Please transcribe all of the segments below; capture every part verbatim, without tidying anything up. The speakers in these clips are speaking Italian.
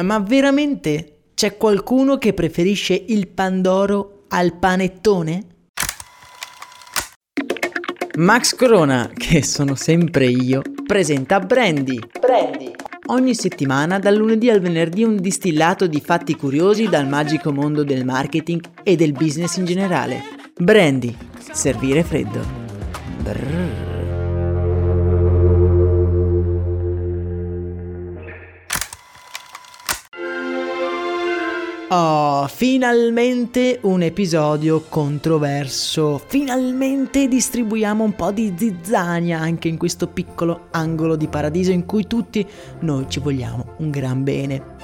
Ma veramente c'è qualcuno che preferisce il pandoro al panettone? Max Corona, che sono sempre io, presenta Brandy. Brandy. Ogni settimana, dal lunedì al venerdì, un distillato di fatti curiosi dal magico mondo del marketing e del business in generale. Brandy, servire freddo. Brrr. Oh, finalmente un episodio controverso. Finalmente distribuiamo un po' di zizzania anche in questo piccolo angolo di paradiso in cui tutti noi ci vogliamo un gran bene.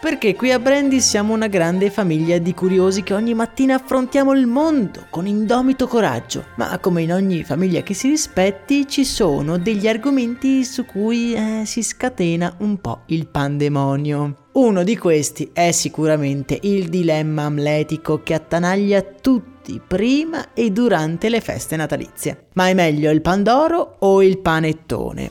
Perché qui a Brandy siamo una grande famiglia di curiosi che ogni mattina affrontiamo il mondo con indomito coraggio. Ma come in ogni famiglia che si rispetti, ci sono degli argomenti su cui eh, si scatena un po' il pandemonio. Uno di questi è sicuramente il dilemma amletico che attanaglia tutti prima e durante le feste natalizie. Ma è meglio il pandoro o il panettone?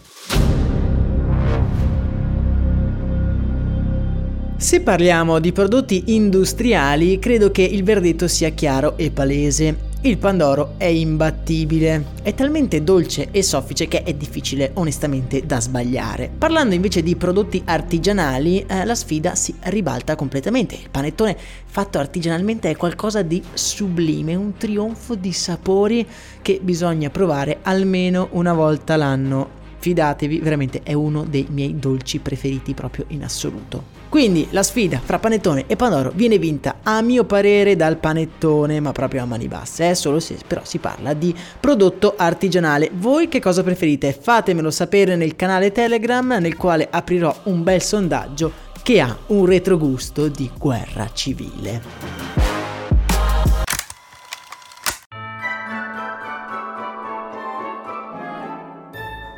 Se parliamo di prodotti industriali, credo che il verdetto sia chiaro e palese. Il pandoro è imbattibile, è talmente dolce e soffice che è difficile onestamente da sbagliare. Parlando invece di prodotti artigianali, eh, la sfida si ribalta completamente. Il panettone fatto artigianalmente è qualcosa di sublime, un trionfo di sapori che bisogna provare almeno una volta l'anno. Fidatevi, veramente è uno dei miei dolci preferiti proprio in assoluto. Quindi la sfida fra panettone e pandoro viene vinta a mio parere dal panettone, ma proprio a mani basse, eh? Solo se però si parla di prodotto artigianale. Voi che cosa preferite? Fatemelo sapere nel canale Telegram, nel quale aprirò un bel sondaggio che ha un retrogusto di guerra civile.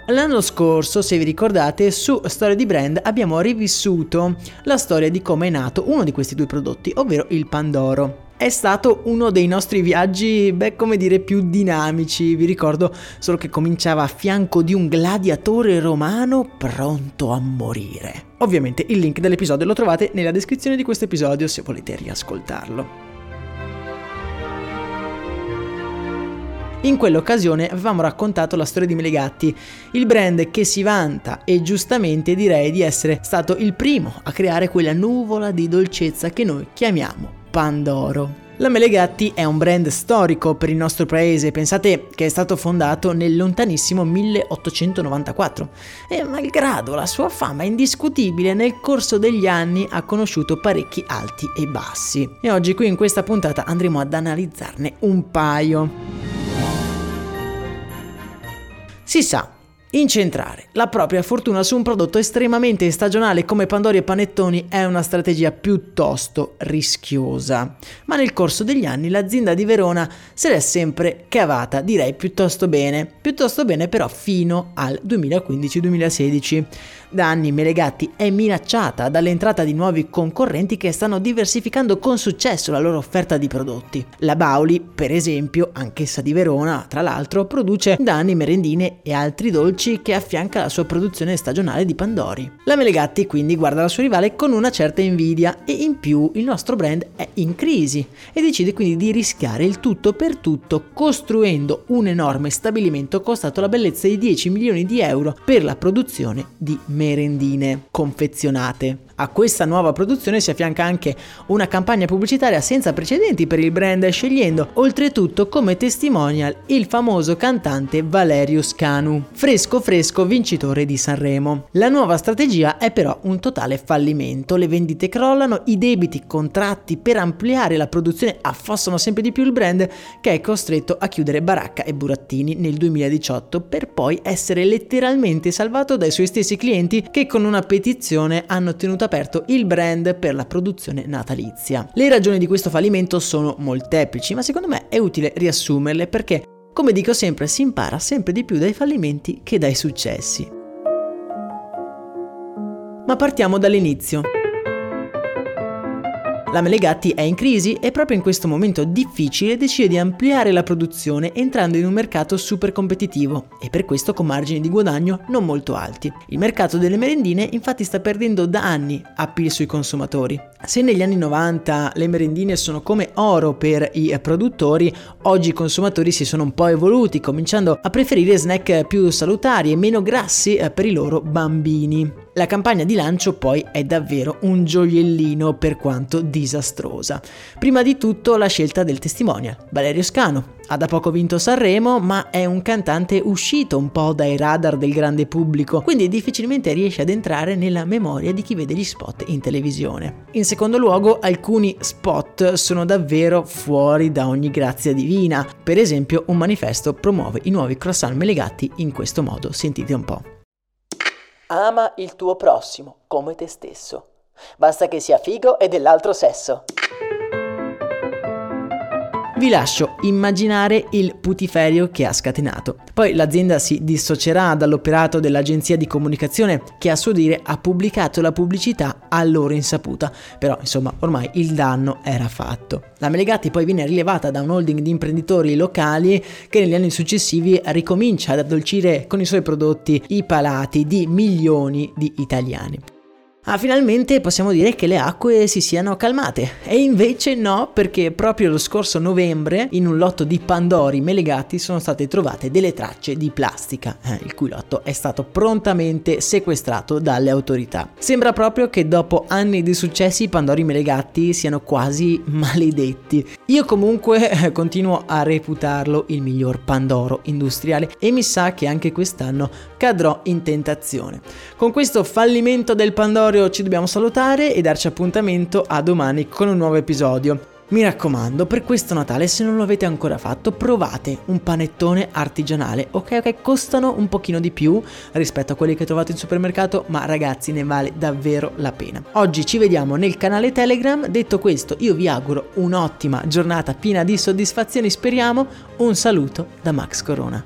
L'anno scorso, se vi ricordate, su Storia di Brand abbiamo rivissuto la storia di come è nato uno di questi due prodotti, ovvero il pandoro. È stato uno dei nostri viaggi, beh, come dire, più dinamici. Vi ricordo solo che cominciava a fianco di un gladiatore romano pronto a morire. Ovviamente il link dell'episodio lo trovate nella descrizione di questo episodio se volete riascoltarlo. In quell'occasione avevamo raccontato la storia di Melegatti, il brand che si vanta, e giustamente direi, di essere stato il primo a creare quella nuvola di dolcezza che noi chiamiamo pandoro. La Melegatti è un brand storico per il nostro paese, pensate che è stato fondato nel lontanissimo milleottocentonovantaquattro e malgrado la sua fama indiscutibile nel corso degli anni ha conosciuto parecchi alti e bassi. E oggi qui in questa puntata andremo ad analizzarne un paio. Si sa, incentrare la propria fortuna su un prodotto estremamente stagionale come pandori e panettoni è una strategia piuttosto rischiosa, ma nel corso degli anni l'azienda di Verona se l'è sempre cavata, direi piuttosto bene, piuttosto bene però fino al duemilaquindici duemilasedici. Da anni Melegatti è minacciata dall'entrata di nuovi concorrenti che stanno diversificando con successo la loro offerta di prodotti. La Bauli, per esempio, anch'essa di Verona, tra l'altro, produce da anni merendine e altri dolci che affianca la sua produzione stagionale di pandori. La Melegatti quindi guarda la sua rivale con una certa invidia e in più il nostro brand è in crisi e decide quindi di rischiare il tutto per tutto costruendo un enorme stabilimento costato la bellezza di dieci milioni di euro per la produzione di merendine merendine confezionate. A questa nuova produzione si affianca anche una campagna pubblicitaria senza precedenti per il brand, scegliendo oltretutto come testimonial il famoso cantante Valerio Scanu, fresco fresco vincitore di Sanremo. La nuova strategia è però un totale fallimento, le vendite crollano, i debiti contratti per ampliare la produzione affossano sempre di più il brand, che è costretto a chiudere baracca e burattini nel duemiladiciotto per poi essere letteralmente salvato dai suoi stessi clienti, che con una petizione hanno tenuto aperto il brand per la produzione natalizia. Le ragioni di questo fallimento sono molteplici, ma secondo me è utile riassumerle perché, come dico sempre, si impara sempre di più dai fallimenti che dai successi. Ma partiamo dall'inizio. La Melegatti è in crisi e proprio in questo momento difficile decide di ampliare la produzione entrando in un mercato super competitivo e per questo con margini di guadagno non molto alti. Il mercato delle merendine infatti sta perdendo da anni appeal sui consumatori. Se negli anni novanta le merendine sono come oro per i produttori, oggi i consumatori si sono un po' evoluti, cominciando a preferire snack più salutari e meno grassi per i loro bambini. La campagna di lancio poi è davvero un gioiellino per quanto disastrosa. Prima di tutto la scelta del testimonial, Valerio Scanu. Ha da poco vinto Sanremo, ma è un cantante uscito un po' dai radar del grande pubblico, quindi difficilmente riesce ad entrare nella memoria di chi vede gli spot in televisione. In secondo luogo, alcuni spot sono davvero fuori da ogni grazia divina. Per esempio, un manifesto promuove i nuovi croissant Melegatti in questo modo, sentite un po'. Ama il tuo prossimo come te stesso. Basta che sia figo e dell'altro sesso. Vi lascio immaginare il putiferio che ha scatenato. Poi l'azienda si dissocierà dall'operato dell'agenzia di comunicazione che a suo dire ha pubblicato la pubblicità a loro insaputa, però insomma ormai il danno era fatto. La Melegatti poi viene rilevata da un holding di imprenditori locali che negli anni successivi ricomincia ad addolcire con i suoi prodotti i palati di milioni di italiani. Ah, finalmente possiamo dire che le acque si siano calmate. E invece no, perché proprio lo scorso novembre in un lotto di Pandori Melegatti sono state trovate delle tracce di plastica, eh, il cui lotto è stato prontamente sequestrato dalle autorità. Sembra proprio che dopo anni di successi i Pandori Melegatti siano quasi maledetti. Io comunque eh, continuo a reputarlo il miglior Pandoro industriale e mi sa che anche quest'anno cadrò in tentazione. Con questo fallimento del Pandoro ci dobbiamo salutare e darci appuntamento a domani con un nuovo episodio. Mi raccomando, per questo Natale, se non lo avete ancora fatto, provate un panettone artigianale. Ok, ok, costano un pochino di più rispetto a quelli che trovate in supermercato, ma ragazzi ne vale davvero la pena. Oggi ci vediamo nel canale Telegram. Detto questo, io vi auguro un'ottima giornata piena di soddisfazioni, speriamo. Un saluto da Max Corona.